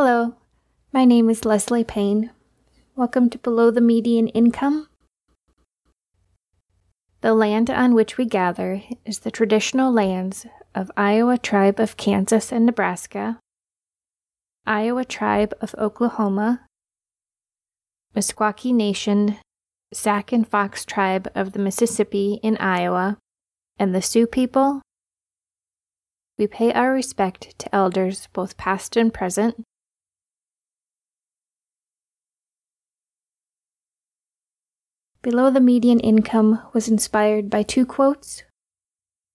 Hello, my name is Leslie Payne. Welcome to Below the Median Income. The land on which we gather is the traditional lands of Iowa Tribe of Kansas and Nebraska, Iowa Tribe of Oklahoma, Meskwaki Nation, Sac and Fox Tribe of the Mississippi in Iowa, and the Sioux people. We pay our respect to elders both past and present. Below the Median Income was inspired by two quotes.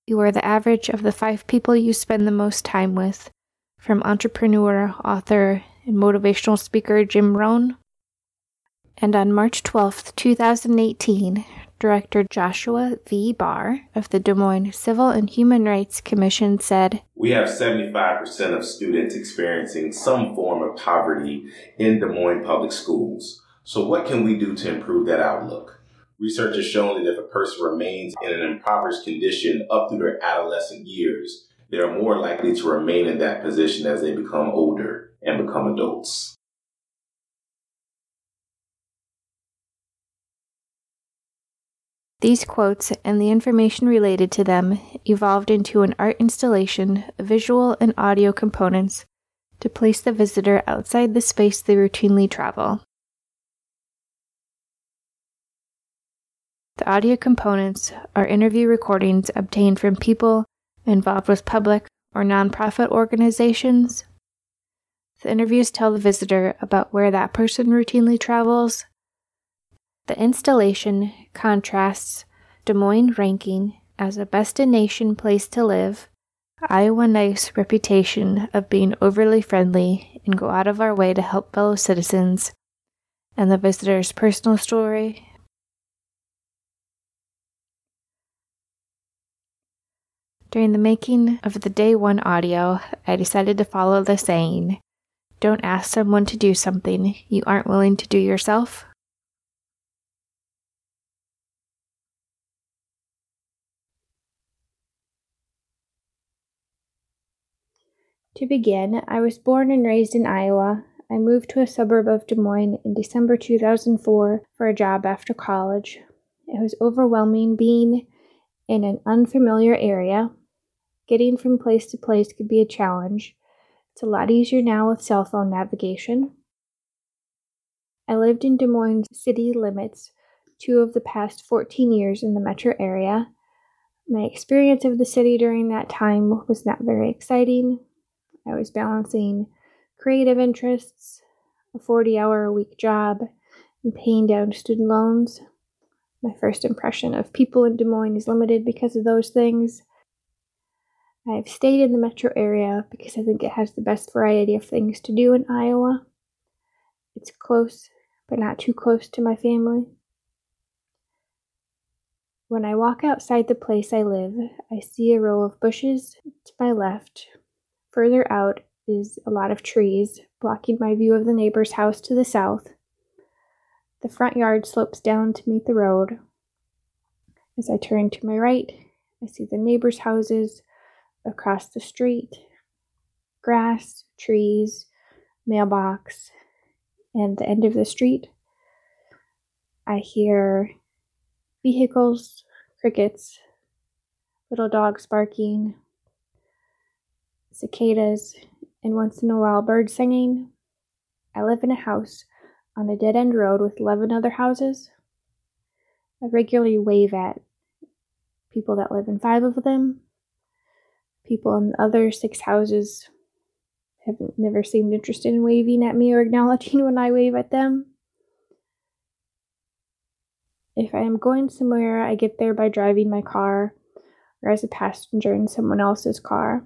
You are the average of the five people you spend the most time with, from entrepreneur, author, and motivational speaker Jim Rohn. And on March 12, 2018, Director Joshua V. Barr of the Des Moines Civil and Human Rights Commission said, "We have 75% of students experiencing some form of poverty in Des Moines public schools. So what can we do to improve that outlook? Research has shown that if a person remains in an impoverished condition up through their adolescent years, they are more likely to remain in that position as they become older and become adults." These quotes and the information related to them evolved into an art installation of visual and audio components to place the visitor outside the space they routinely travel. The audio components are interview recordings obtained from people involved with public or nonprofit organizations. The interviews tell the visitor about where that person routinely travels. The installation contrasts Des Moines ranking as a best-in-nation place to live, Iowa Knife's reputation of being overly friendly and go out of our way to help fellow citizens, and the visitor's personal story. During the making of the Day 1 audio, I decided to follow the saying, "Don't ask someone to do something you aren't willing to do yourself." To begin, I was born and raised in Iowa. I moved to a suburb of Des Moines in December 2004 for a job after college. It was overwhelming being in an unfamiliar area. Getting from place to place could be a challenge. It's a lot easier now with cell phone navigation. I lived in Des Moines city limits 2 of the past 14 years in the metro area. My experience of the city during that time was not very exciting. I was balancing creative interests, a 40-hour-a-week job, and paying down student loans. My first impression of people in Des Moines is limited because of those things. I have stayed in the metro area because I think it has the best variety of things to do in Iowa. It's close, but not too close to my family. When I walk outside the place I live, I see a row of bushes to my left. Further out is a lot of trees, blocking my view of the neighbor's house to the south. The front yard slopes down to meet the road. As I turn to my right, I see the neighbors' houses across the street, grass, trees, mailbox, and the end of the street. I hear vehicles, crickets, little dogs barking, cicadas, and once in a while birds singing. I live in a house on a dead-end road with 11 other houses. I regularly wave at people that live in 5 of them. People in the other 6 houses have never seemed interested in waving at me or acknowledging when I wave at them. If I am going somewhere, I get there by driving my car or as a passenger in someone else's car.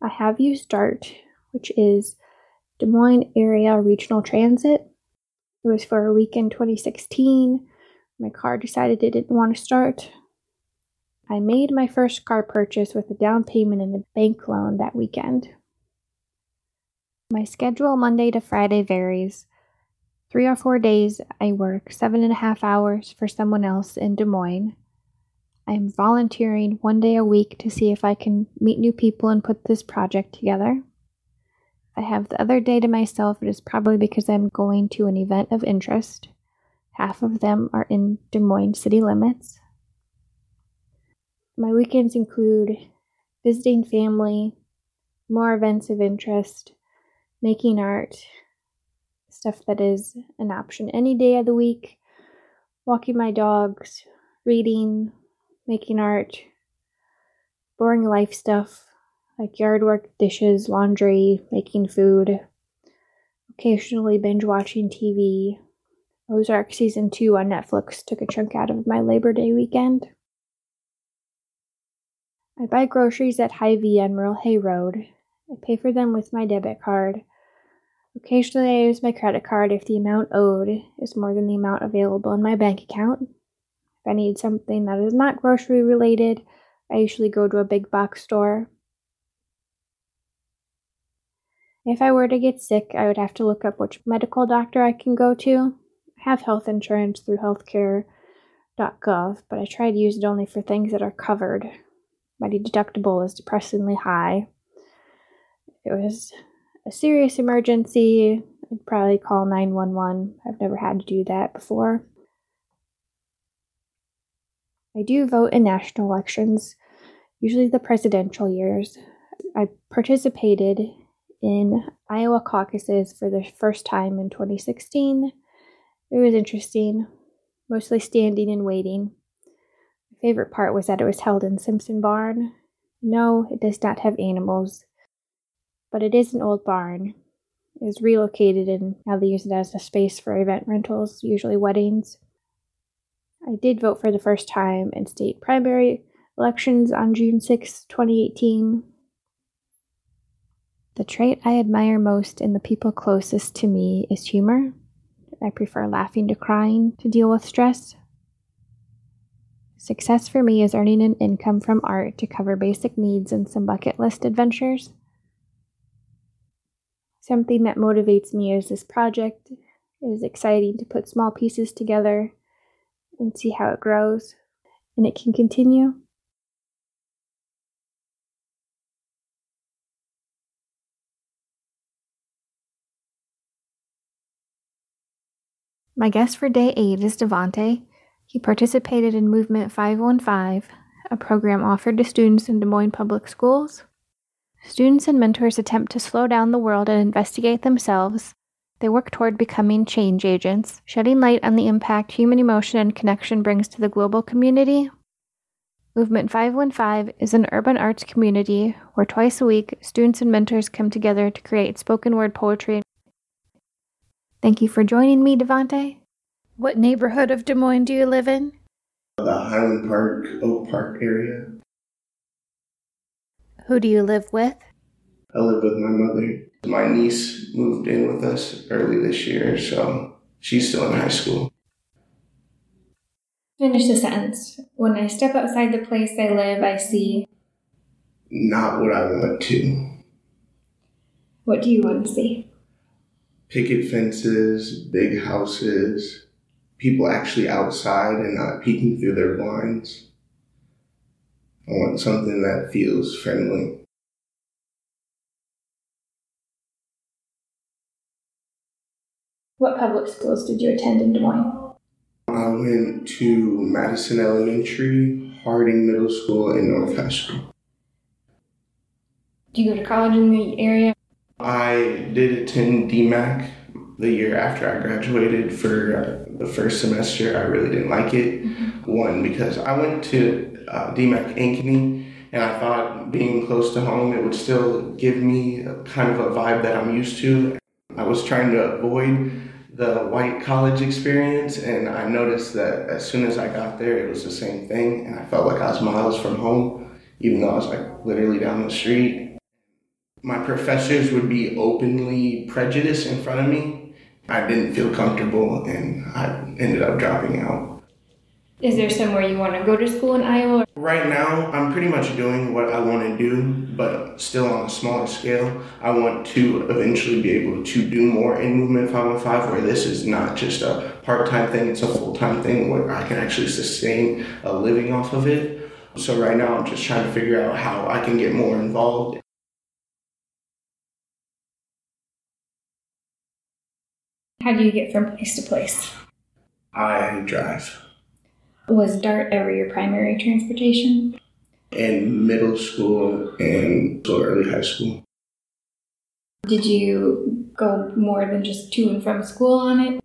I have used DART, which is Des Moines Area Regional Transit. It was for a week in 2016. My car decided it didn't want to start. I made my first car purchase with a down payment and a bank loan that weekend. My schedule Monday to Friday varies. 3 or 4 days I work 7.5 hours for someone else in Des Moines. I am volunteering one day a week to see if I can meet new people and put this project together. I have the other day to myself. It is probably because I'm going to an event of interest. Half of them are in Des Moines city limits. My weekends include visiting family, more events of interest, making art, stuff that is an option any day of the week, walking my dogs, reading, making art, boring life stuff like yard work, dishes, laundry, making food, occasionally binge watching TV. Ozark Season 2 on Netflix took a chunk out of my Labor Day weekend. I buy groceries at Hy-Vee on Merle Hay Road. I pay for them with my debit card. Occasionally I use my credit card if the amount owed is more than the amount available in my bank account. If I need something that is not grocery related, I usually go to a big box store. If I were to get sick, I would have to look up which medical doctor I can go to. I have health insurance through healthcare.gov, but I try to use it only for things that are covered. My deductible is depressingly high. If it was a serious emergency, I'd probably call 911. I've never had to do that before. I do vote in national elections, usually the presidential years. I participated in Iowa caucuses for the first time in 2016. It was interesting, mostly standing and waiting. My favorite part was that it was held in Simpson Barn. No, it does not have animals, but it is an old barn. It was relocated and now they use it as a space for event rentals, usually weddings. I did vote for the first time in state primary elections on June 6, 2018. The trait I admire most in the people closest to me is humor. I prefer laughing to crying to deal with stress. Success for me is earning an income from art to cover basic needs and some bucket list adventures. Something that motivates me is this project. It is exciting to put small pieces together and see how it grows, and it can continue. My guest for day 8 is Devante. He participated in Movement 515, a program offered to students in Des Moines public schools. Students and mentors attempt to slow down the world and investigate themselves. They work toward becoming change agents, shedding light on the impact human emotion and connection brings to the global community. Movement 515 is an urban arts community where twice a week, students and mentors come together to create spoken word poetry. Thank you for joining me, Devante. What neighborhood of Des Moines do you live in? Highland Park, Oak Park area. Who do you live with? I live with my mother. My niece moved in with us early this year, so she's still in high school. Finish the sentence. When I step outside the place I live, I see... Not what I want to. What do you want to see? Picket fences, big houses, people actually outside and not peeking through their blinds. I want something that feels friendly. What public schools did you attend in Des Moines? I went to Madison Elementary, Harding Middle School, and North High School. Do you go to college in the area? I did attend DMAC the year after I graduated for the first semester. I really didn't like it. Mm-hmm. One, because I went to DMAC Ankeny, and I thought being close to home, it would still give me kind of a vibe that I'm used to. I was trying to avoid the white college experience, and I noticed that as soon as I got there, it was the same thing, and I felt like I was miles from home, even though I was like literally down the street. My professors would be openly prejudiced in front of me. I didn't feel comfortable, and I ended up dropping out. Is there somewhere you want to go to school in Iowa? Right now, I'm pretty much doing what I want to do, but still on a smaller scale. I want to eventually be able to do more in Movement 515, where this is not just a part-time thing, it's a full-time thing where I can actually sustain a living off of it. So right now, I'm just trying to figure out how I can get more involved. How do you get from place to place? I drive. Was DART ever your primary transportation? In middle school and early high school. Did you go more than just to and from school on it?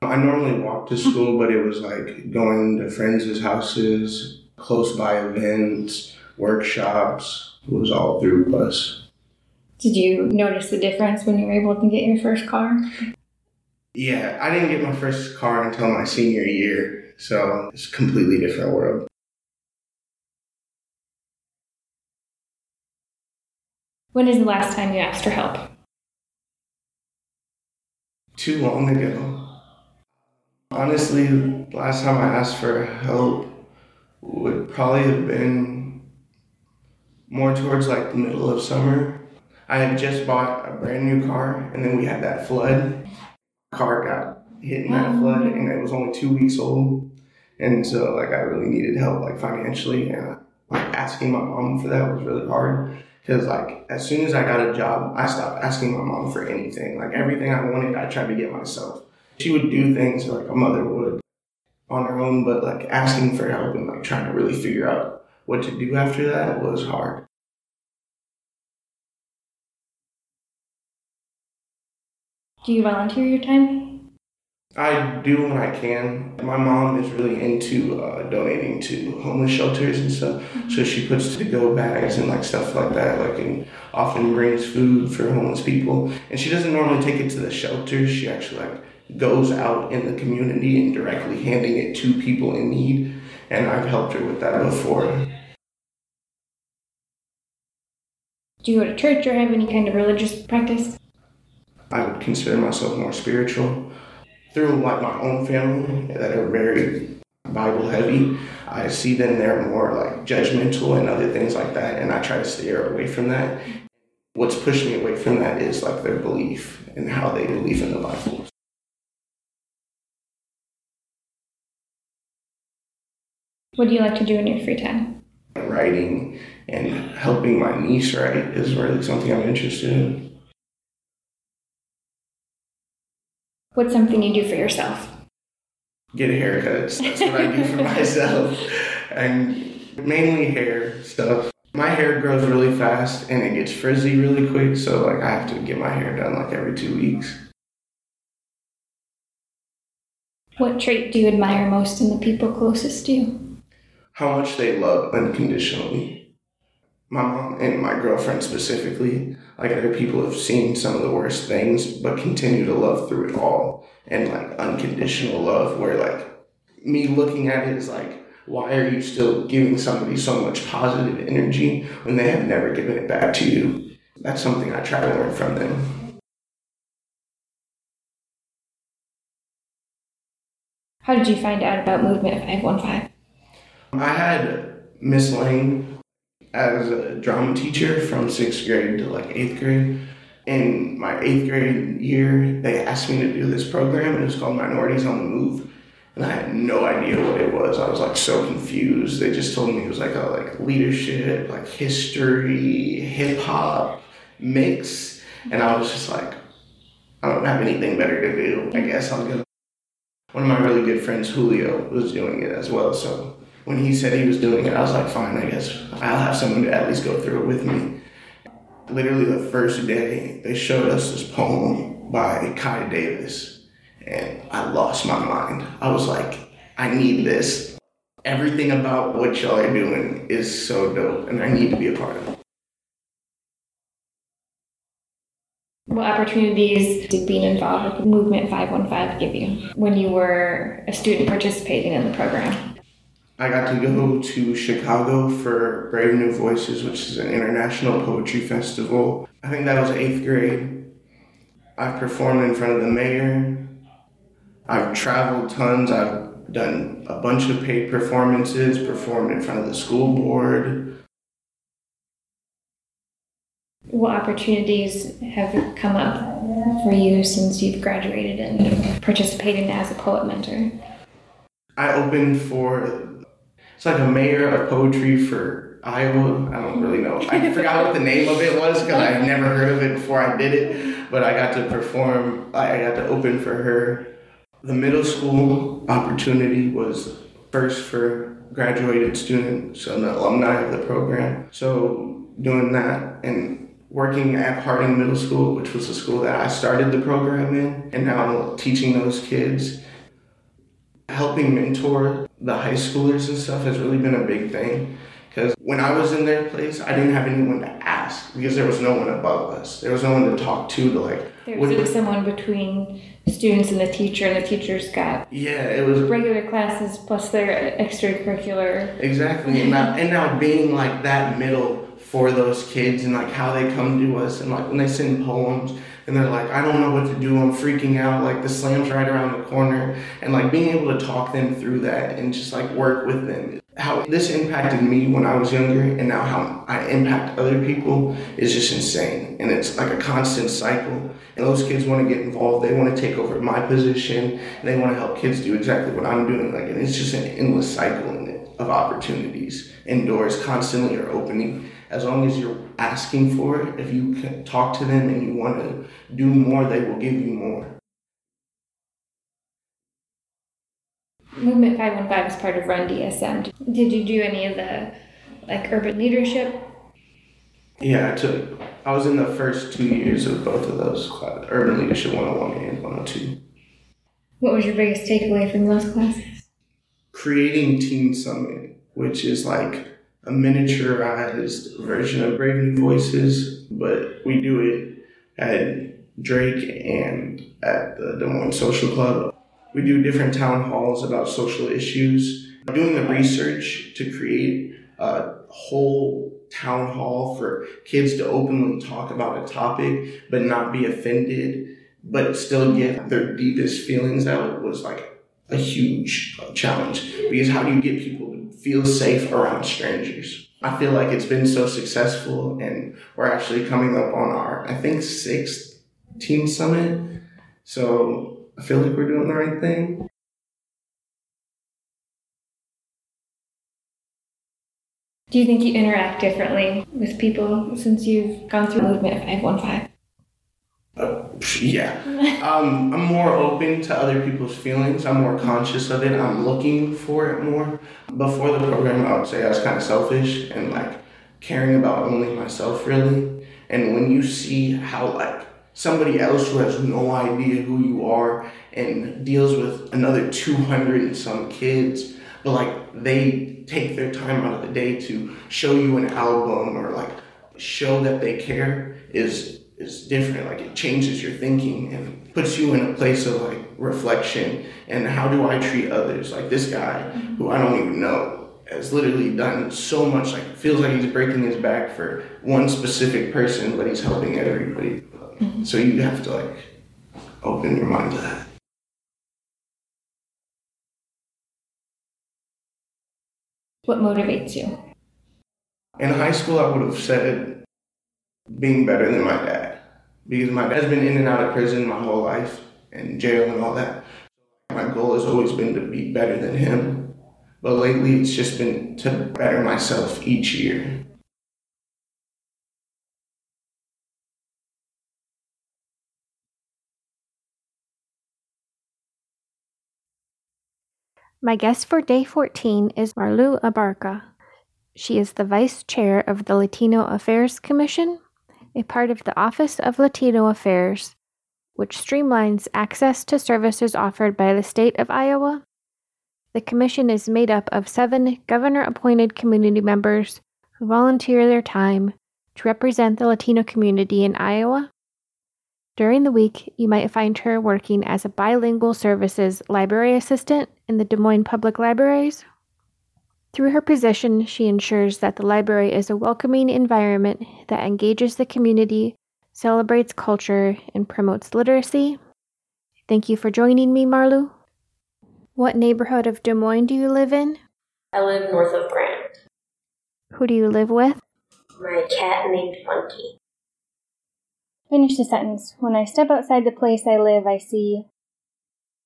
I normally walked to school, but it was like going to friends' houses, close by events, workshops. It was all through bus. Did you notice the difference when you were able to get your first car? Yeah, I didn't get my first car until my senior year, so it's a completely different world. When is the last time you asked for help? Too long ago. Honestly, the last time I asked for help would probably have been more towards like the middle of summer. I had just bought a brand new car, and then we had that flood. Car got hit in that flood, and it was only 2 weeks old, and so like I really needed help like financially, and like asking my mom for that was really hard, because like as soon as I got a job, I stopped asking my mom for anything. Like everything I wanted, I tried to get myself. She would do things like a mother would on her own, but like asking for help and like trying to really figure out what to do after that was hard. Do you volunteer your time? I do when I can. My mom is really into donating to homeless shelters and stuff. Mm-hmm. So she puts to-go bags and like stuff like that, like, and often brings food for homeless people. And she doesn't normally take it to the shelters. She actually like goes out in the community and directly handing it to people in need. And I've helped her with that before. Do you go to church or have any kind of religious practice? I would consider myself more spiritual. Through like my own family that are very Bible heavy, I see them, they're more like judgmental and other things like that, and I try to steer away from that. What's pushed me away from that is like their belief and how they believe in the Bible. What do you like to do in your free time? Writing and helping my niece write is really something I'm interested in. What's something you do for yourself? Get haircuts. That's what I do for myself. And mainly hair stuff. My hair grows really fast and it gets frizzy really quick. So like I have to get my hair done like every 2 weeks. What trait do you admire most in the people closest to you? How much they love unconditionally. My mom and my girlfriend specifically. Like, other people have seen some of the worst things, but continue to love through it all. And, like, unconditional love, where, like, me looking at it is like, why are you still giving somebody so much positive energy when they have never given it back to you? That's something I try to learn from them. How did you find out about Movement 515? I had Miss Lane as a drama teacher from 6th grade to like 8th grade. In my 8th grade year, they asked me to do this program, and it was called Minorities on the Move. And I had no idea what it was. I was like so confused. They just told me it was like a like leadership, like history, hip hop mix. And I was just like, I don't have anything better to do. I guess I'll go. One of my really good friends, Julio, was doing it as well, so when he said he was doing it, I was like, fine, I guess I'll have someone to at least go through it with me. Literally the first day, they showed us this poem by Kai Davis, and I lost my mind. I was like, I need this. Everything about what y'all are doing is so dope, and I need to be a part of it. What opportunities did being involved with Movement 515 give you when you were a student participating in the program? I got to go to Chicago for Brave New Voices, which is an international poetry festival. I think that was 8th grade. I've performed in front of the mayor. I've traveled tons. I've done a bunch of paid performances, performed in front of the school board. What opportunities have come up for you since you've graduated and participated as a poet mentor? I opened for... It's like a mayor of poetry for Iowa. I don't really know. I forgot what the name of it was because I've never heard of it before I did it. But I got to perform. I got to open for her. The middle school opportunity was first for graduated students, so the alumni of the program. So doing that and working at Harding Middle School, which was the school that I started the program in, and now teaching those kids, helping mentor the high schoolers and stuff has really been a big thing. Because when I was in their place, I didn't have anyone to ask because there was no one above us. There was no one to talk to like... There was someone between students and the teacher, and the teachers got... Yeah, it was... Regular classes plus their extracurricular... Exactly. And now being like that middle for those kids and like how they come to us and like when they send poems and they're like, I don't know what to do, I'm freaking out, like the slam's right around the corner. And like being able to talk them through that and just like work with them. How this impacted me when I was younger and now how I impact other people is just insane. And it's like a constant cycle. And those kids want to get involved. They want to take over my position. And they want to help kids do exactly what I'm doing. Like, and it's just an endless cycle of opportunities. And doors constantly are opening. As long as you're asking for it, if you can talk to them and you want to do more, they will give you more. Movement 515 is part of Run DSM. Did you do any of the like urban leadership? Yeah, I was in the first 2 years of both of those classes, Urban Leadership 101 and 102. What was your biggest takeaway from those classes? Creating Teen Summit, which is like a miniaturized version of Brave New Voices, but we do it at Drake and at the Des Moines Social Club. We do different town halls about social issues. Doing the research to create a whole town hall for kids to openly talk about a topic but not be offended, but still get their deepest feelings out was like a huge challenge. Because how do you get people to feel safe around strangers? I feel like it's been so successful and we're actually coming up on our, I think, 6th Teen Summit. So I feel like we're doing the right thing. Do you think you interact differently with people since you've gone through Movement 515? Yeah. I'm more open to other people's feelings. I'm more conscious of it. I'm looking for it more. Before the program, I would say I was kind of selfish and like caring about only myself really. And when you see how like somebody else who has no idea who you are and deals with another 200 and some kids, but like they take their time out of the day to show you an album or like show that they care is different. Like it changes your thinking and puts you in a place of like reflection and how do I treat others? Like this guy who I don't even know has literally done so much, like it feels like he's breaking his back for one specific person, but he's helping everybody. So you have to like open your mind to that. What motivates you? In high school, I would have said being better than my dad. Because my dad's been in and out of prison my whole life and jail and all that. My goal has always been to be better than him. But lately, it's just been to better myself each year. My guest for Day 14 is Marlu Abarca. She is the Vice Chair of the Latino Affairs Commission, a part of the Office of Latino Affairs, which streamlines access to services offered by the state of Iowa. The commission is made up of 7 governor-appointed community members who volunteer their time to represent the Latino community in Iowa. During the week, you might find her working as a bilingual services library assistant in the Des Moines Public Libraries. Through her position, she ensures that the library is a welcoming environment that engages the community, celebrates culture, and promotes literacy. Thank you for joining me, Marlu. What neighborhood of Des Moines do you live in? I live north of Grant. Who do you live with? My cat named Funky. Finish the sentence. When I step outside the place I live, I see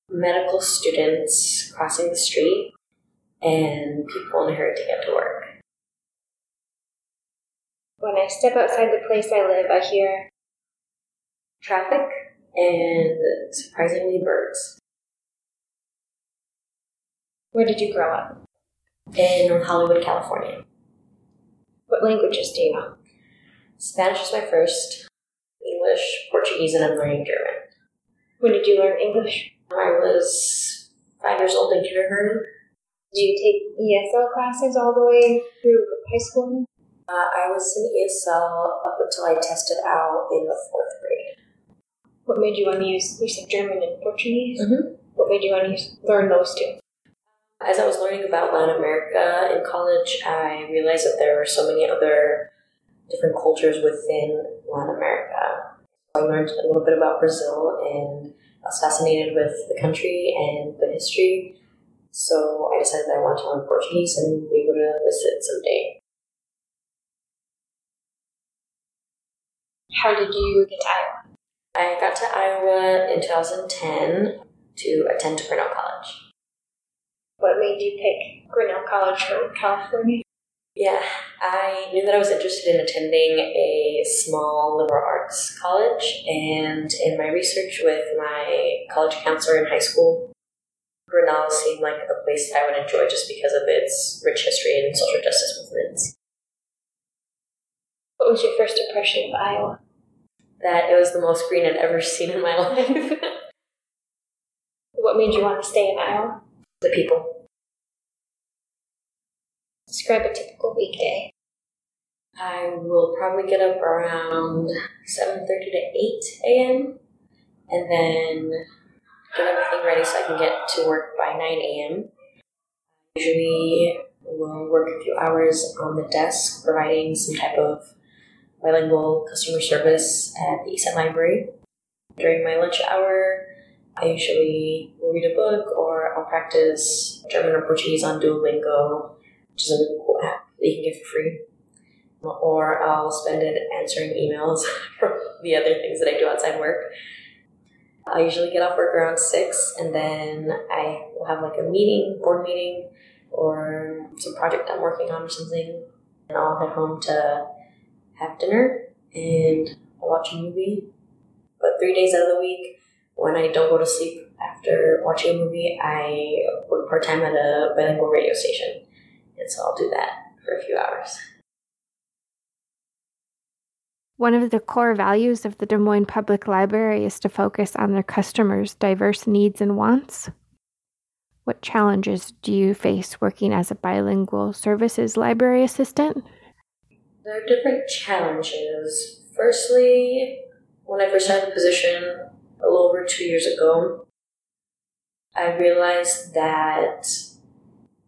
medical students crossing the street and people in a hurry to get to work. When I step outside the place I live, I hear traffic and, surprisingly, birds. Where did you grow up? In North Hollywood, California. What languages do you know? Spanish is my first, English, Portuguese, and I'm learning German. When did you learn English? I was 5 years old in kindergarten. Did you take ESL classes all the way through high school? I was in ESL up until I tested out in the 4th grade. What made you want to use? You said German and Portuguese? Mm-hmm. What made you want to learn those two? As I was learning about Latin America in college, I realized that there were so many other different cultures within Latin America. I learned a little bit about Brazil, and I was fascinated with the country and the history. So I decided that I wanted to learn Portuguese and be able to visit someday. How did you get to Iowa? I got to Iowa in 2010 to attend Grinnell College. What made you pick Grinnell College from California? Yeah, I knew that I was interested in attending a small liberal arts college, and in my research with my college counselor in high school, Grinnell seemed like a place that I would enjoy just because of its rich history and social justice movements. What was your first impression of Iowa? That it was the most green I'd ever seen in my life. What made you want to stay in Iowa? The people. Describe a typical weekday. I will probably get up around 7:30 to 8 a.m. and then get everything ready so I can get to work by 9 a.m. Usually we'll work a few hours on the desk providing some type of bilingual customer service at the Eastside Library. During my lunch hour, I usually will read a book or I'll practice German or Portuguese on Duolingo, which is a really cool app that you can get for free. Or I'll spend it answering emails from the other things that I do outside work. I usually get off work around 6 and then I will have like a meeting, board meeting, or some project I'm working on or something. And I'll head home to have dinner and I'll watch a movie. But 3 days out of the week, when I don't go to sleep after watching a movie, I work part-time at a bilingual radio station. And so I'll do that for a few hours. One of the core values of the Des Moines Public Library is to focus on their customers' diverse needs and wants. What challenges do you face working as a bilingual services library assistant? There are different challenges. Firstly, when I first started the position a little over 2 years ago, I realized that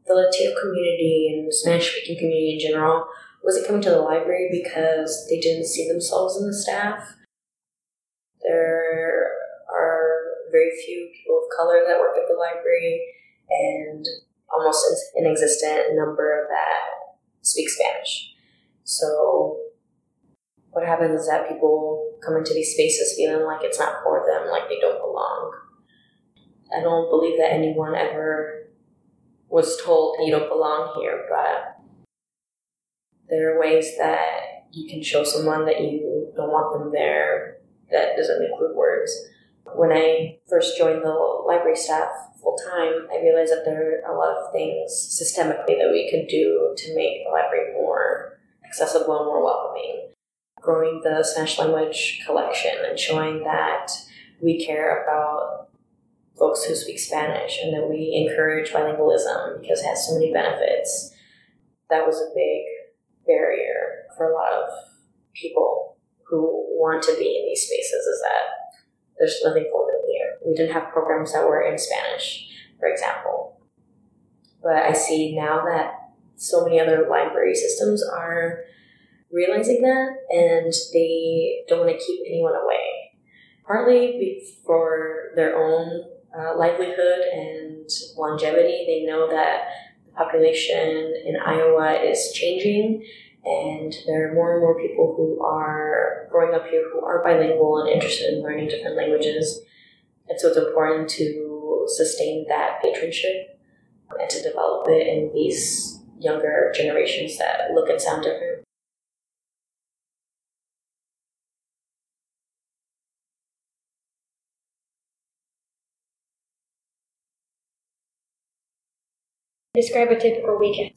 the Latino community and Spanish-speaking community in general wasn't coming to the library because they didn't see themselves in the staff. There are very few people of color that work at the library, and almost an inexistent number that speak Spanish. So what happens is that people come into these spaces feeling like it's not for them, like they don't belong. I don't believe that anyone ever was told you don't belong here, but there are ways that you can show someone that you don't want them there that doesn't include words. When I first joined the library staff full-time, I realized that there are a lot of things systemically that we could do to make the library more accessible and more welcoming. Growing the Spanish language collection and showing that we care about folks who speak Spanish and that we encourage bilingualism because it has so many benefits. That was a big barrier for a lot of people who want to be in these spaces, is that there's nothing for them here. We didn't have programs that were in Spanish, for example. But I see now that so many other library systems are realizing that, and they don't want to keep anyone away. Partly for their own livelihood and longevity. They know that the population in Iowa is changing, and there are more and more people who are growing up here who are bilingual and interested in learning different languages. And so it's important to sustain that patronship and to develop it in these younger generations that look and sound different. Describe a typical weekend.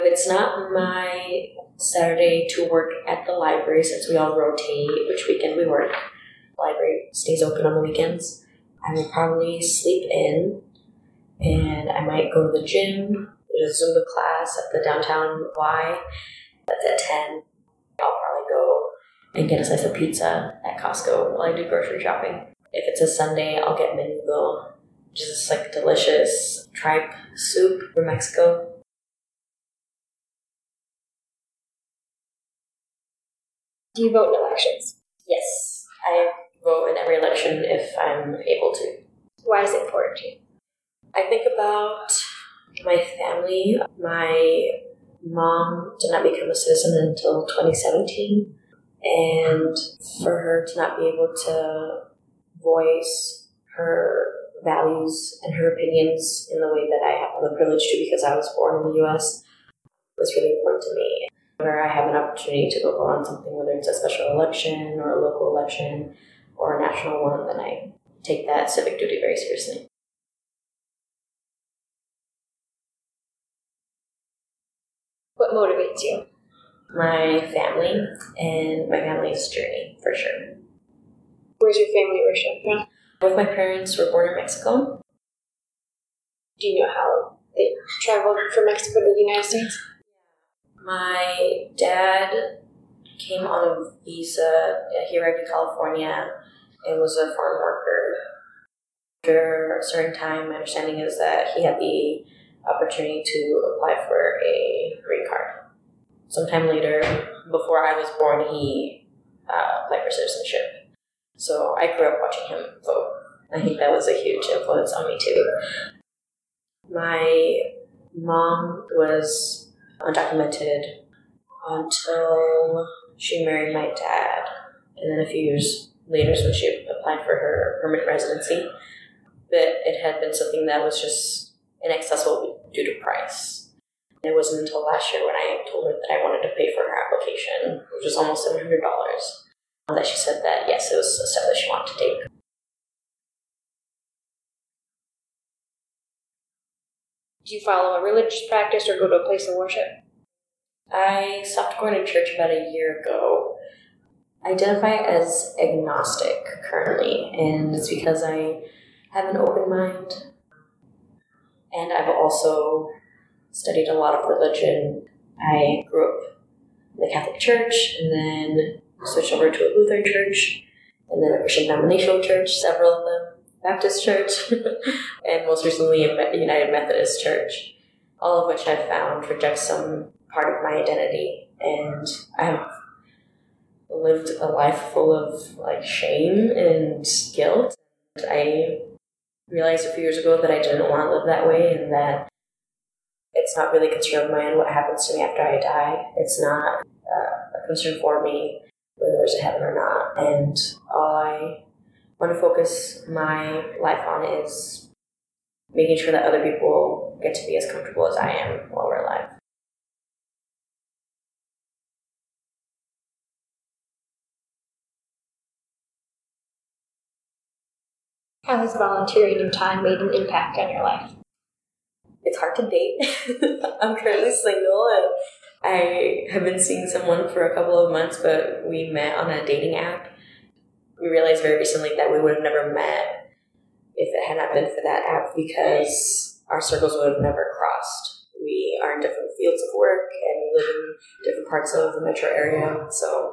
It's not my Saturday to work at the library since we all rotate which weekend we work. The library stays open on the weekends. I will probably sleep in, and I might go to the gym. There's a Zumba class at the downtown Y. That's at 10. I'll probably go and get a slice of pizza at Costco while I do grocery shopping. If it's a Sunday, I'll get menudo, which is this, like, delicious tripe soup from Mexico. Do you vote in elections? Yes. I vote in every election if I'm able to. Why is it important to you? I think about my family. My mom did not become a citizen until 2017, and for her to not be able to voice her values and her opinions in the way that I have the privilege to because I was born in the U.S. was really important to me. Whenever I have an opportunity to go vote on something, whether it's a special election or a local election or a national one, then I take that civic duty very seriously. What motivates you? My family and my family's journey, for sure. Where's your family worship from? Both my parents were born in Mexico. Do you know how they traveled from Mexico to the United States? My dad came on a visa. He arrived in California and was a farm worker. After a certain time, my understanding is that he had the opportunity to apply for a green card. Sometime later, before I was born, he applied for citizenship. So I grew up watching him vote. I think that was a huge influence on me, too. My mom was undocumented until she married my dad. And then a few years later is when she applied for her permanent residency. But it had been something that was just inaccessible due to price. And it wasn't until last year when I told her that I wanted to pay for her application, which was almost $700, that she said that, yes, it was a step that she wanted to take. Do you follow a religious practice or go to a place of worship? I stopped going to church about a year ago. I identify as agnostic currently, and it's because I have an open mind. And I've also studied a lot of religion. I grew up in the Catholic Church, and then switched over to a Lutheran church, and then a Christian denominational church, several of them. Baptist Church, and most recently a United Methodist Church, all of which I've found reject some part of my identity. And I've lived a life full of shame and guilt. I realized a few years ago that I didn't want to live that way, and that it's not really a concern of mine what happens to me after I die. It's not a concern for me whether there's a heaven or not. And all I want to focus my life on is making sure that other people get to be as comfortable as I am while we're alive. How has volunteering your time made an impact on your life? It's hard to date. I'm currently single, and I have been seeing someone for a couple of months, but we met on a dating app. We realized very recently that we would have never met if it had not been for that app, because our circles would have never crossed. We are in different fields of work and we live in different parts of the metro area. So,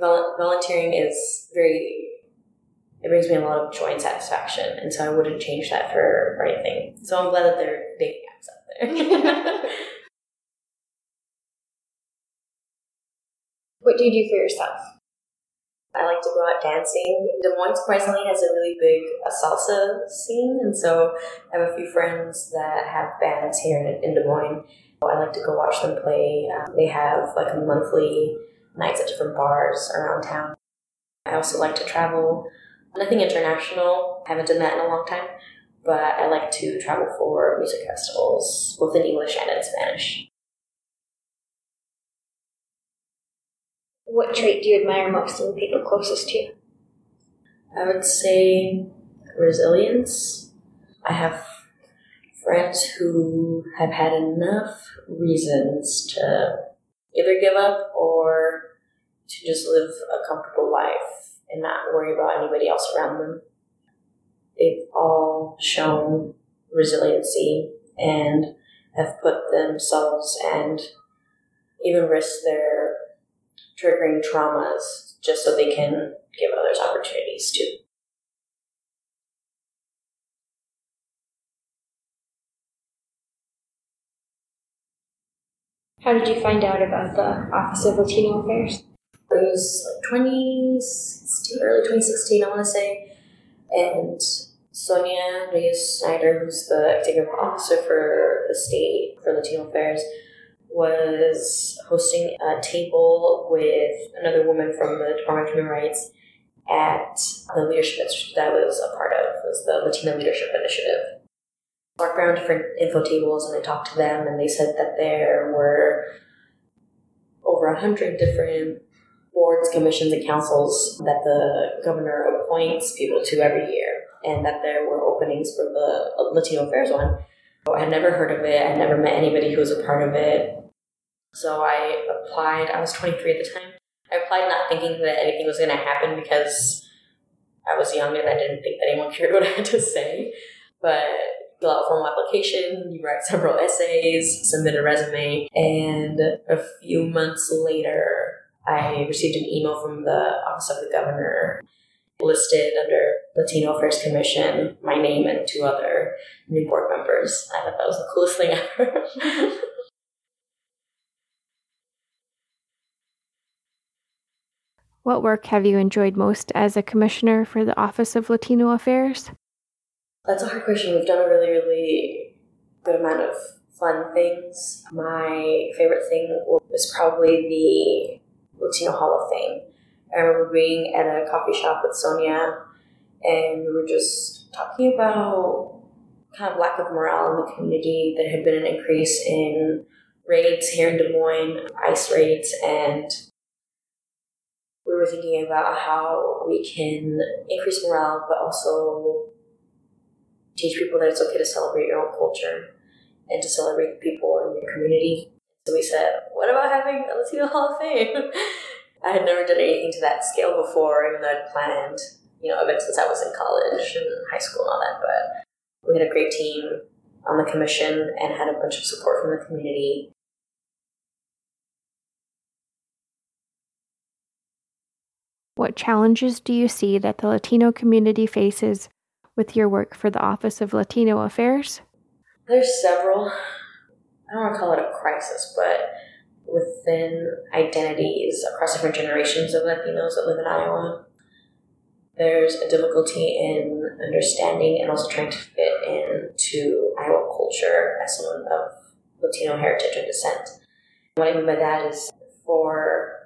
volunteering is it brings me a lot of joy and satisfaction. And so I wouldn't change that for anything. So I'm glad that there are dating apps out there. What do you do for yourself? I like to go out dancing. Des Moines, surprisingly, has a really big salsa scene, and so I have a few friends that have bands here in Des Moines. I like to go watch them play. They have monthly nights at different bars around town. I also like to travel. Nothing international. I haven't done that in a long time, but I like to travel for music festivals, both in English and in Spanish. What trait do you admire most in the people closest to you? I would say resilience. I have friends who have had enough reasons to either give up or to just live a comfortable life and not worry about anybody else around them. They've all shown resiliency and have put themselves and even risked their triggering traumas just so they can give others opportunities too. How did you find out about the Office of Latino Affairs? It was like 2016, early 2016, I want to say. And Sonia Reyes-Snyder, who's the executive officer for the state for Latino Affairs, was hosting a table with another woman from the Department of Human Rights at the leadership institute that I was a part of. It was the Latino Leadership Initiative. I walked around different info tables and I talked to them, and they said that there were over 100 different boards, commissions, and councils that the governor appoints people to every year, and that there were openings for the Latino Affairs one. So I had never heard of it. I had never met anybody who was a part of it. So I applied. I was 23 at the time. I applied not thinking that anything was going to happen because I was young and I didn't think that anyone cared what I had to say. But fill out a formal application, you write several essays, submit a resume, and a few months later, I received an email from the Office of the Governor, listed under Latino Affairs Commission, my name and two other new board members. I thought that was the coolest thing ever. What work have you enjoyed most as a commissioner for the Office of Latino Affairs? That's a hard question. We've done a really, really good amount of fun things. My favorite thing was probably the Latino Hall of Fame. I remember being at a coffee shop with Sonia, and we were just talking about kind of lack of morale in the community. There had been an increase in raids here in Des Moines, ICE raids, and we were thinking about how we can increase morale, but also teach people that it's okay to celebrate your own culture and to celebrate the people in your community. So we said, what about having a Latino Hall of Fame? I had never done anything to that scale before, even though I'd planned, events since I was in college and high school and all that. But we had a great team on the commission and had a bunch of support from the community. What challenges do you see that the Latino community faces with your work for the Office of Latino Affairs? There's several. I don't want to call it a crisis, but within identities across different generations of Latinos that live in Iowa, there's a difficulty in understanding and also trying to fit into Iowa culture as someone of Latino heritage or descent. What I mean by that is for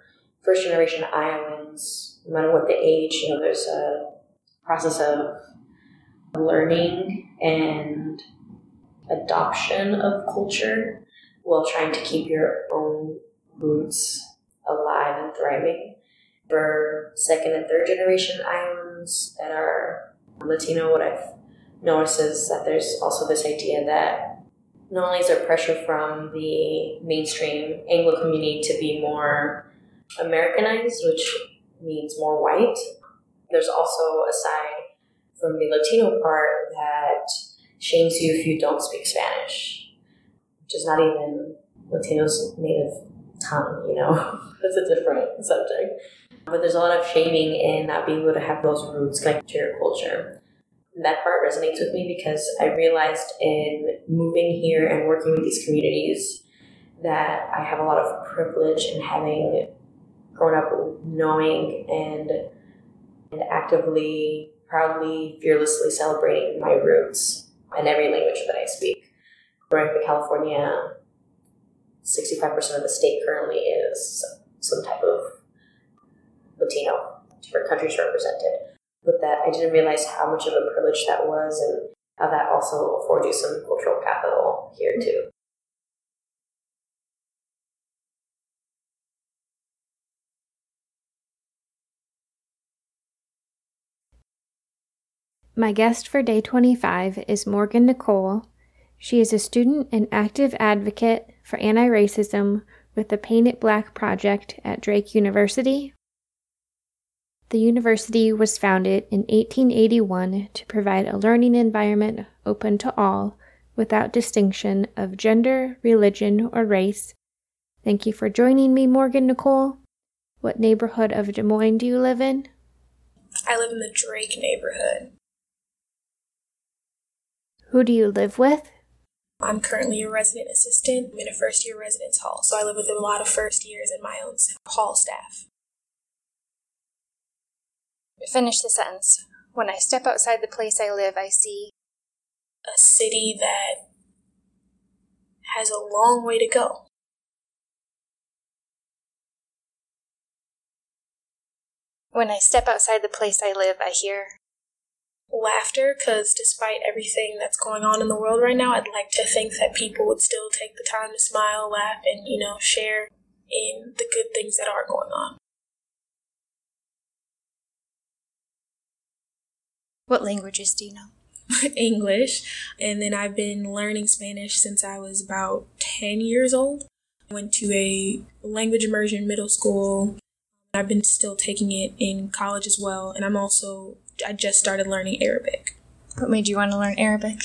first-generation Iowans, no matter what the age, there's a process of learning and adoption of culture while trying to keep your own roots alive and thriving. For second and third generation Iowans that are Latino, what I've noticed is that there's also this idea that not only is there pressure from the mainstream Anglo community to be more Americanized, which means more white, there's also a side from the Latino part that shames you if you don't speak Spanish, which is not even Latino's native tongue, That's a different subject. But there's a lot of shaming in not being able to have those roots connected to your culture. And that part resonates with me because I realized in moving here and working with these communities that I have a lot of privilege in having grown up knowing and actively, proudly, fearlessly celebrating my roots in every language that I speak. Growing up in California, 65% of the state currently is some type of Latino. Different countries represented. With that, I didn't realize how much of a privilege that was and how that also affords you some cultural capital here too. My guest for Day 25 is Morgan Nicole, She is a student and active advocate for anti-racism with the Paint It Black Project at Drake University. The university was founded in 1881 to provide a learning environment open to all, without distinction of gender, religion, or race. Thank you for joining me, Morgan Nicole. What neighborhood of Des Moines do you live in? I live in the Drake neighborhood. Who do you live with? I'm currently a resident assistant. I'm in a first-year residence hall, so I live with a lot of first years and my own hall staff. Finish the sentence. When I step outside the place I live, I see a city that has a long way to go. When I step outside the place I live, I hear laughter, because despite everything that's going on in the world right now, I'd like to think that people would still take the time to smile, laugh, and, share in the good things that are going on. What languages do you know? English, and then I've been learning Spanish since I was about 10 years old. I went to a language immersion middle school. I've been still taking it in college as well, and I just started learning Arabic. What made you want to learn Arabic?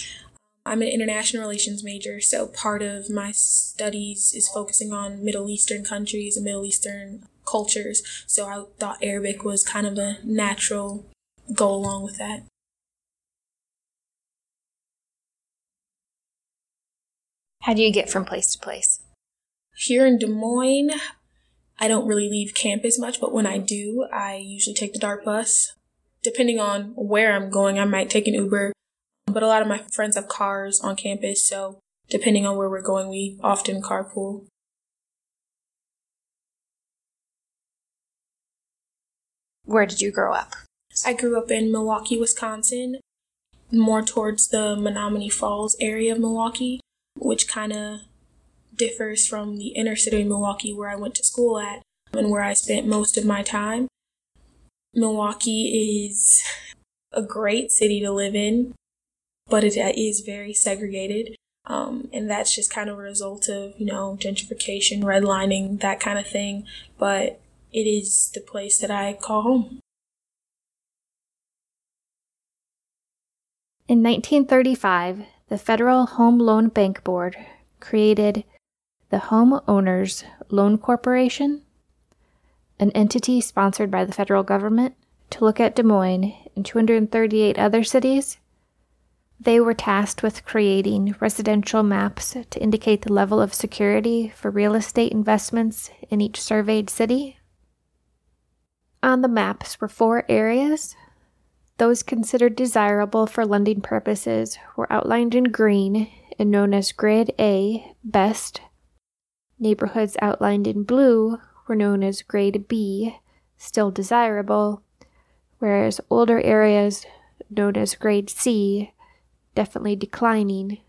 I'm an international relations major, so part of my studies is focusing on Middle Eastern countries and Middle Eastern cultures, so I thought Arabic was kind of a natural go along with that. How do you get from place to place? Here in Des Moines, I don't really leave campus much, but when I do, I usually take the DART bus. Depending on where I'm going, I might take an Uber, but a lot of my friends have cars on campus, so depending on where we're going, we often carpool. Where did you grow up? I grew up in Milwaukee, Wisconsin, more towards the Menominee Falls area of Milwaukee, which kind of differs from the inner city of Milwaukee where I went to school at and where I spent most of my time. Milwaukee is a great city to live in, but it is very segregated, and that's just kind of a result of, gentrification, redlining, that kind of thing, but it is the place that I call home. In 1935, the Federal Home Loan Bank Board created the Home Owners Loan Corporation, an entity sponsored by the federal government, to look at Des Moines and 238 other cities. They were tasked with creating residential maps to indicate the level of security for real estate investments in each surveyed city. On the maps were 4 areas. Those considered desirable for lending purposes were outlined in green and known as Grade A, Best. Neighborhoods outlined in blue were known as Grade B, Still Desirable, whereas older areas known as Grade C, Definitely Declining,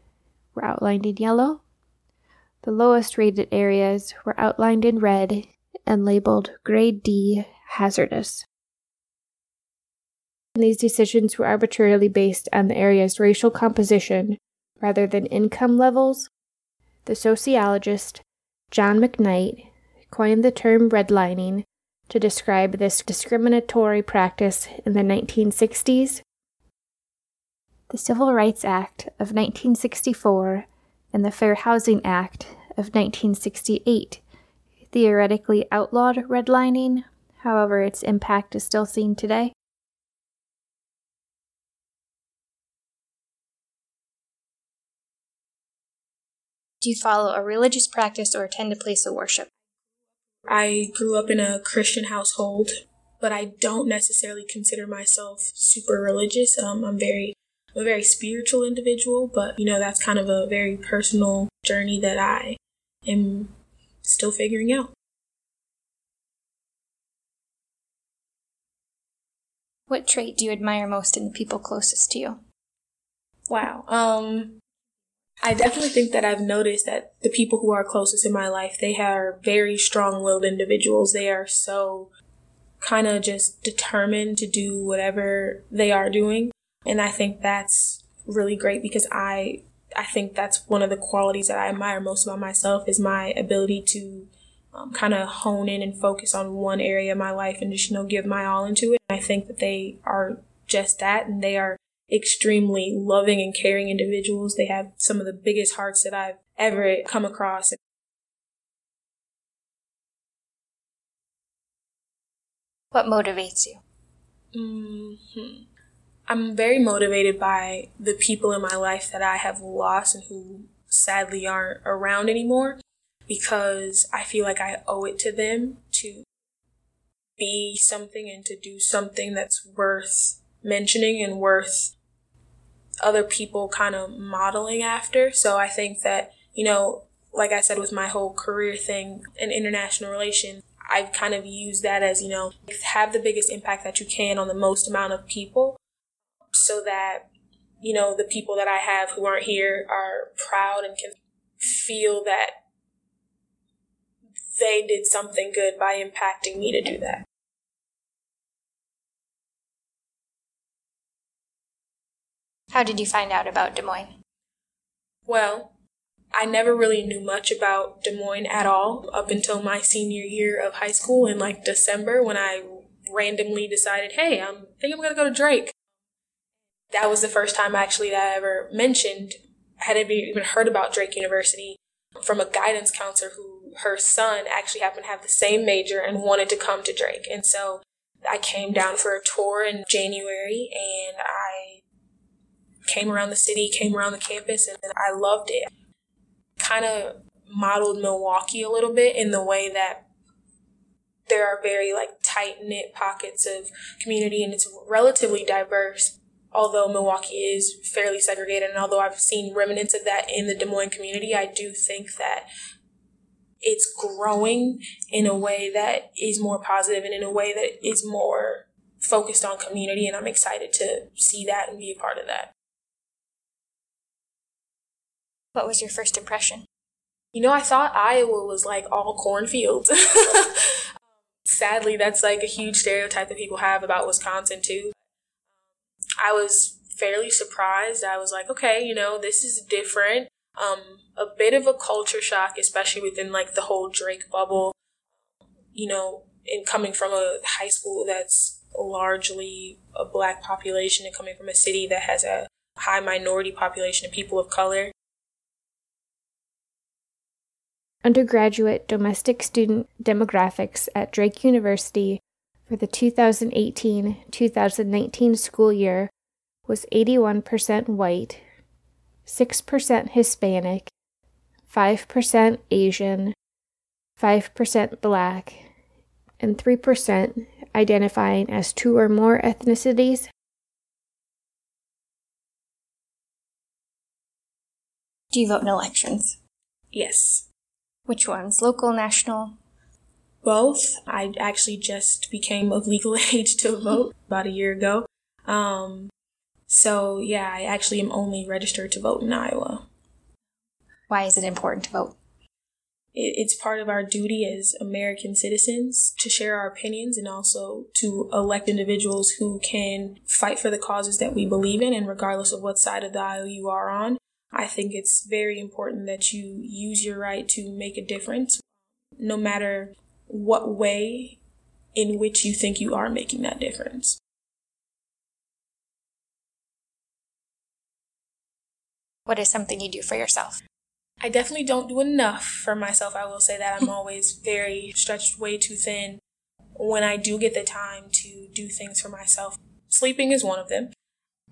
were outlined in yellow. The lowest rated areas were outlined in red and labeled Grade D, Hazardous. These decisions were arbitrarily based on the area's racial composition rather than income levels. The sociologist John McKnight coined the term redlining to describe this discriminatory practice in the 1960s. The Civil Rights Act of 1964 and the Fair Housing Act of 1968 theoretically outlawed redlining, however, its impact is still seen today. Do you follow a religious practice or attend a place of worship? I grew up in a Christian household, but I don't necessarily consider myself super religious. I'm a very spiritual individual, but, that's kind of a very personal journey that I am still figuring out. What trait do you admire most in the people closest to you? Wow. I definitely think that I've noticed that the people who are closest in my life, they are very strong-willed individuals. They are so kind of just determined to do whatever they are doing. And I think that's really great because I I think that's one of the qualities that I admire most about myself is my ability to kind of hone in and focus on one area of my life and just, you know, give my all into it. And I think that they are just that, and they are extremely loving and caring individuals. They have some of the biggest hearts that I've ever come across. What motivates you? I'm very motivated by the people in my life that I have lost and who sadly aren't around anymore, because I feel like I owe it to them to be something and to do something that's worth mentioning and worth other people kind of modeling after. So I think that, you know, like I said, with my whole career thing in international relations, I've kind of used that as, you know, have the biggest impact that you can on the most amount of people so that, you know, the people that I have who aren't here are proud and can feel that they did something good by impacting me to do that. How did you find out about Des Moines? Well, I never really knew much about Des Moines at all up until my senior year of high school in like December when I randomly decided, hey, I think I'm going to go to Drake. That was the first time actually that I ever mentioned, had even heard about Drake University from a guidance counselor who her son actually happened to have the same major and wanted to come to Drake. And so I came down for a tour in January, and I came around the city, came around the campus, and I loved it. Kind of modeled Milwaukee a little bit in the way that there are very like tight-knit pockets of community, and it's relatively diverse, although Milwaukee is fairly segregated. And although I've seen remnants of that in the Des Moines community, I do think that it's growing in a way that is more positive and in a way that is more focused on community, and I'm excited to see that and be a part of that. What was your first impression? You know, I thought Iowa was like all cornfields. Sadly, that's like a huge stereotype that people have about Wisconsin too. I was fairly surprised. I was like, okay, you know, this is different. A bit of a culture shock, especially within like the whole Drake bubble, you know, and coming from a high school that's largely a Black population and coming from a city that has a high minority population of people of color. Undergraduate domestic student demographics at Drake University for the 2018-2019 school year was 81% white, 6% Hispanic, 5% Asian, 5% Black, and 3% identifying as two or more ethnicities. Do you vote in elections? Yes. Which ones? Local, national? Both. I actually just became of legal age to vote about a year ago. So, yeah, I actually am only registered to vote in Iowa. Why is it important to vote? It's part of our duty as American citizens to share our opinions and also to elect individuals who can fight for the causes that we believe in, and regardless of what side of the aisle you are on. I think it's very important that you use your right to make a difference, no matter what way in which you think you are making that difference. What is something you do for yourself? I definitely don't do enough for myself. I will say that I'm always very stretched way too thin. When I do get the time to do things for myself, sleeping is one of them.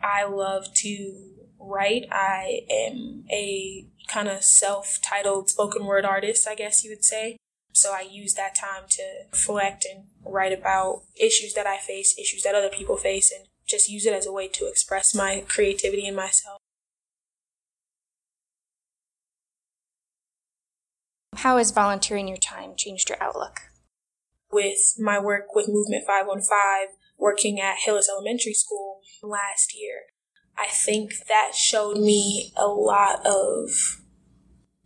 I love to write. I am a kind of self-titled spoken word artist, I guess you would say. So I use that time to reflect and write about issues that I face, issues that other people face, and just use it as a way to express my creativity in myself. How has volunteering your time changed your outlook? With my work with Movement 515, working at Hillis Elementary School last year, I think that showed me a lot of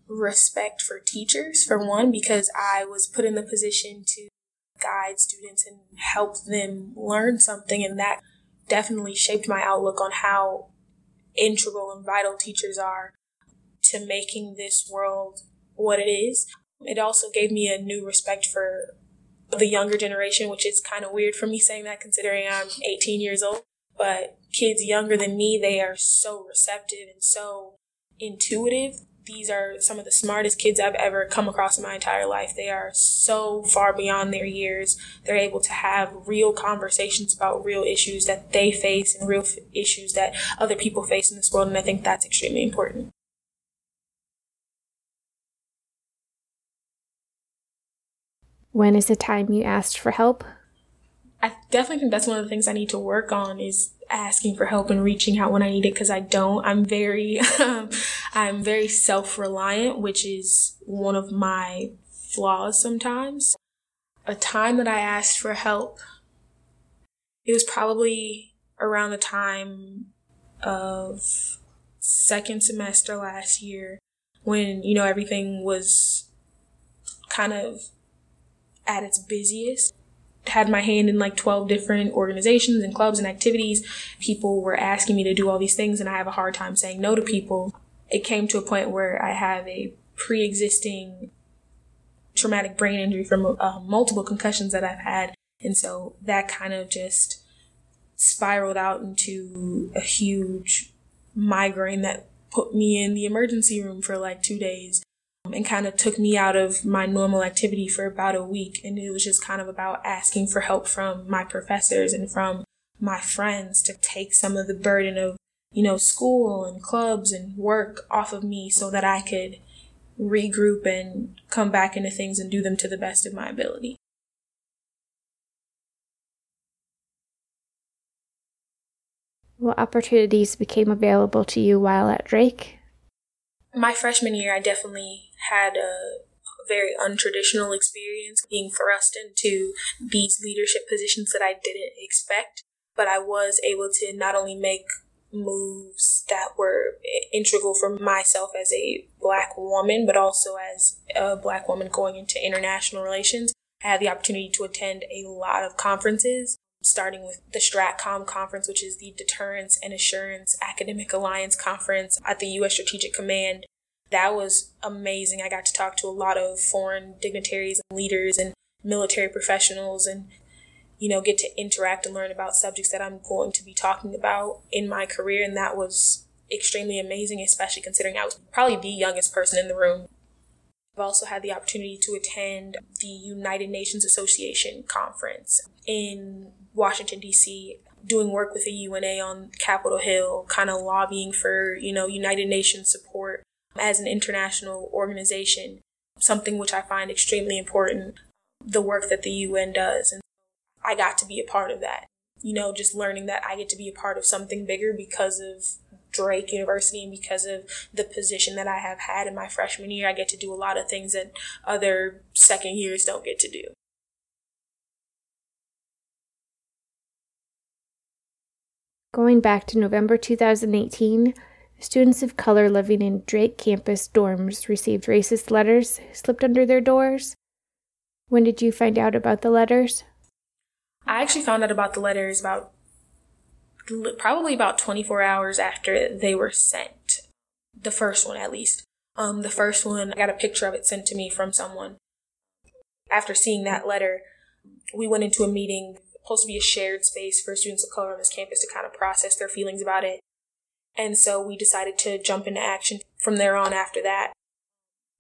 respect for teachers, for one, because I was put in the position to guide students and help them learn something, and that definitely shaped my outlook on how integral and vital teachers are to making this world what it is. It also gave me a new respect for the younger generation, which is kind of weird for me saying that considering I'm 18 years old. But kids younger than me, they are so receptive and so intuitive. These are some of the smartest kids I've ever come across in my entire life. They are so far beyond their years. They're able to have real conversations about real issues that they face and real issues that other people face in this world. And I think that's extremely important. When is the time you asked for help? I definitely think that's one of the things I need to work on is asking for help and reaching out when I need it, because I don't. I'm very self-reliant, which is one of my flaws sometimes. A time that I asked for help, it was probably around the time of second semester last year when, you know, everything was kind of at its busiest. Had my hand in like 12 different organizations and clubs and activities. People were asking me to do all these things, and I have a hard time saying no to people. It came to a point where I have a pre-existing traumatic brain injury from multiple concussions that I've had. And so that kind of just spiraled out into a huge migraine that put me in the emergency room for like 2 days. And kind of took me out of my normal activity for about a week. And it was just kind of about asking for help from my professors and from my friends to take some of the burden of, you know, school and clubs and work off of me so that I could regroup and come back into things and do them to the best of my ability. What opportunities became available to you while at Drake? My freshman year, I definitely had a very untraditional experience being thrust into these leadership positions that I didn't expect, but I was able to not only make moves that were integral for myself as a Black woman, but also as a Black woman going into international relations. I had the opportunity to attend a lot of conferences, starting with the STRATCOM conference, which is the Deterrence and Assurance Academic Alliance Conference at the U.S. Strategic Command. That was amazing. I got to talk to a lot of foreign dignitaries and leaders and military professionals and, you know, get to interact and learn about subjects that I'm going to be talking about in my career. And that was extremely amazing, especially considering I was probably the youngest person in the room. I've also had the opportunity to attend the United Nations Association Conference in Washington, D.C., doing work with the UNA on Capitol Hill, kind of lobbying for, you know, United Nations support as an international organization, something which I find extremely important, the work that the UN does. And I got to be a part of that, you know, just learning that I get to be a part of something bigger because of Drake University and because of the position that I have had in my freshman year. I get to do a lot of things that other second years don't get to do. Going back to November 2018, students of color living in Drake campus dorms received racist letters slipped under their doors. When did you find out about the letters? I actually found out about the letters about 24 hours after they were sent. The first one, at least. The first one, I got a picture of it sent to me from someone. After seeing that letter, we went into a meeting, supposed to be a shared space for students of color on this campus to kind of process their feelings about it. And so we decided to jump into action from there on after that.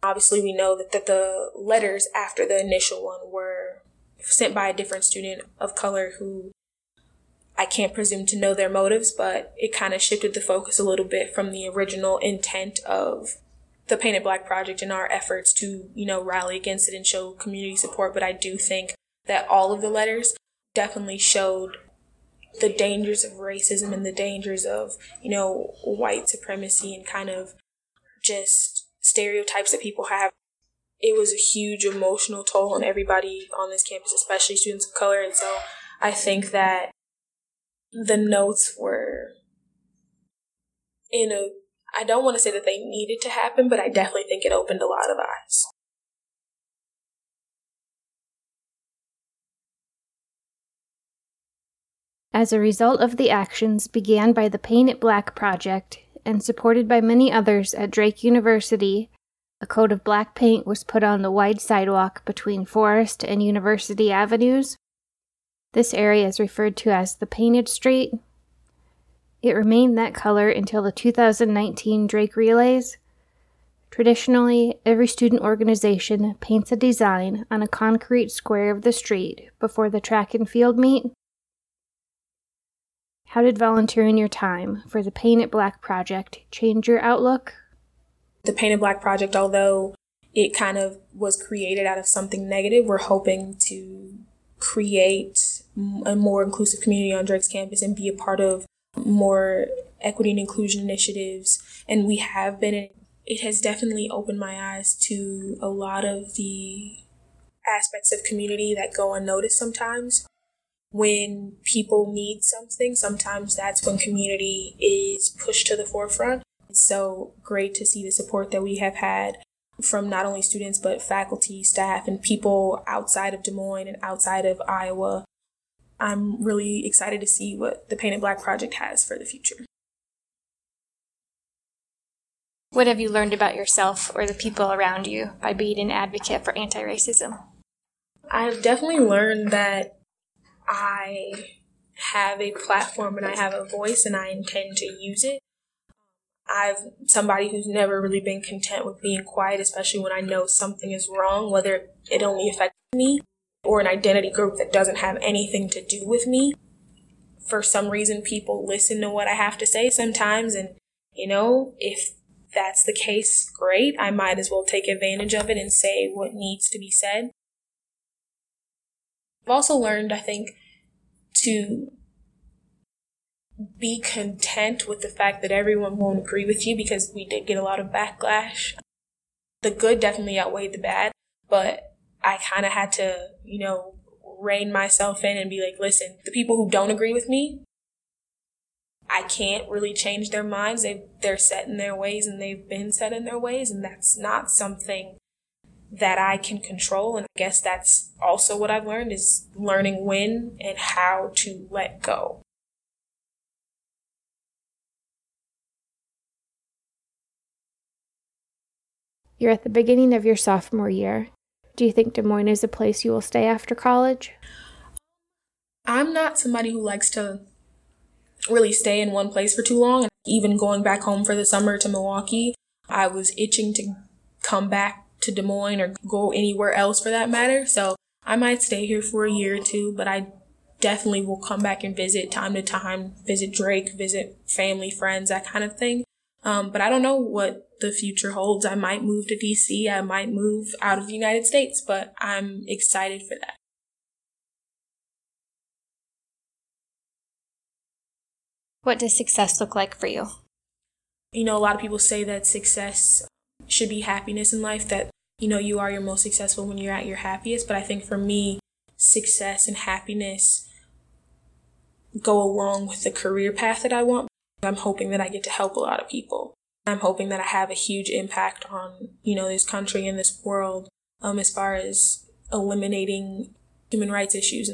Obviously, we know that the letters after the initial one were sent by a different student of color who I can't presume to know their motives, but it kind of shifted the focus a little bit from the original intent of the Paint It Black Project and our efforts to, you know, rally against it and show community support. But I do think that all of the letters definitely showed the dangers of racism and the dangers of, you know, white supremacy and kind of just stereotypes that people have. It was a huge emotional toll on everybody on this campus, especially students of color. And so I think that the notes were I don't want to say that they needed to happen, but I definitely think it opened a lot of eyes. As a result of the actions began by the Paint It Black Project and supported by many others at Drake University, a coat of black paint was put on the wide sidewalk between Forest and University Avenues. This area is referred to as the Painted Street. It remained that color until the 2019 Drake Relays. Traditionally, every student organization paints a design on a concrete square of the street before the track and field meet. How did volunteering your time for the Paint It Black Project change your outlook? The Paint It Black Project, although it kind of was created out of something negative, we're hoping to create a more inclusive community on Drake's campus and be a part of more equity and inclusion initiatives, and we have been. It has definitely opened my eyes to a lot of the aspects of community that go unnoticed sometimes. When people need something, sometimes that's when community is pushed to the forefront. It's so great to see the support that we have had from not only students, but faculty, staff, and people outside of Des Moines and outside of Iowa. I'm really excited to see what the Paint It Black Project has for the future. What have you learned about yourself or the people around you by being an advocate for anti-racism? I've definitely learned that I have a platform and I have a voice and I intend to use it. I'm somebody who's never really been content with being quiet, especially when I know something is wrong, whether it only affects me or an identity group that doesn't have anything to do with me. For some reason, people listen to what I have to say sometimes, and, if that's the case, great. I might as well take advantage of it and say what needs to be said. I've also learned, I think, to be content with the fact that everyone won't agree with you, because we did get a lot of backlash. The good definitely outweighed the bad, but I kind of had to, rein myself in and be like, listen, the people who don't agree with me, I can't really change their minds. They're set in their ways, and they've been set in their ways, and that's not something that I can control. And I guess that's also what I've learned, is learning when and how to let go. You're at the beginning of your sophomore year. Do you think Des Moines is a place you will stay after college? I'm not somebody who likes to really stay in one place for too long. Even going back home for the summer to Milwaukee, I was itching to come back to Des Moines or go anywhere else for that matter. So I might stay here for a year or two, but I definitely will come back and visit time to time, visit Drake, visit family, friends, that kind of thing. But I don't know what the future holds. I might move to D.C., I might move out of the United States, but I'm excited for that. What does success look like for you? A lot of people say that success should be happiness in life, that, you are your most successful when you're at your happiest. But I think for me, success and happiness go along with the career path that I want. I'm hoping that I get to help a lot of people. I'm hoping that I have a huge impact on, this country and this world, as far as eliminating human rights issues.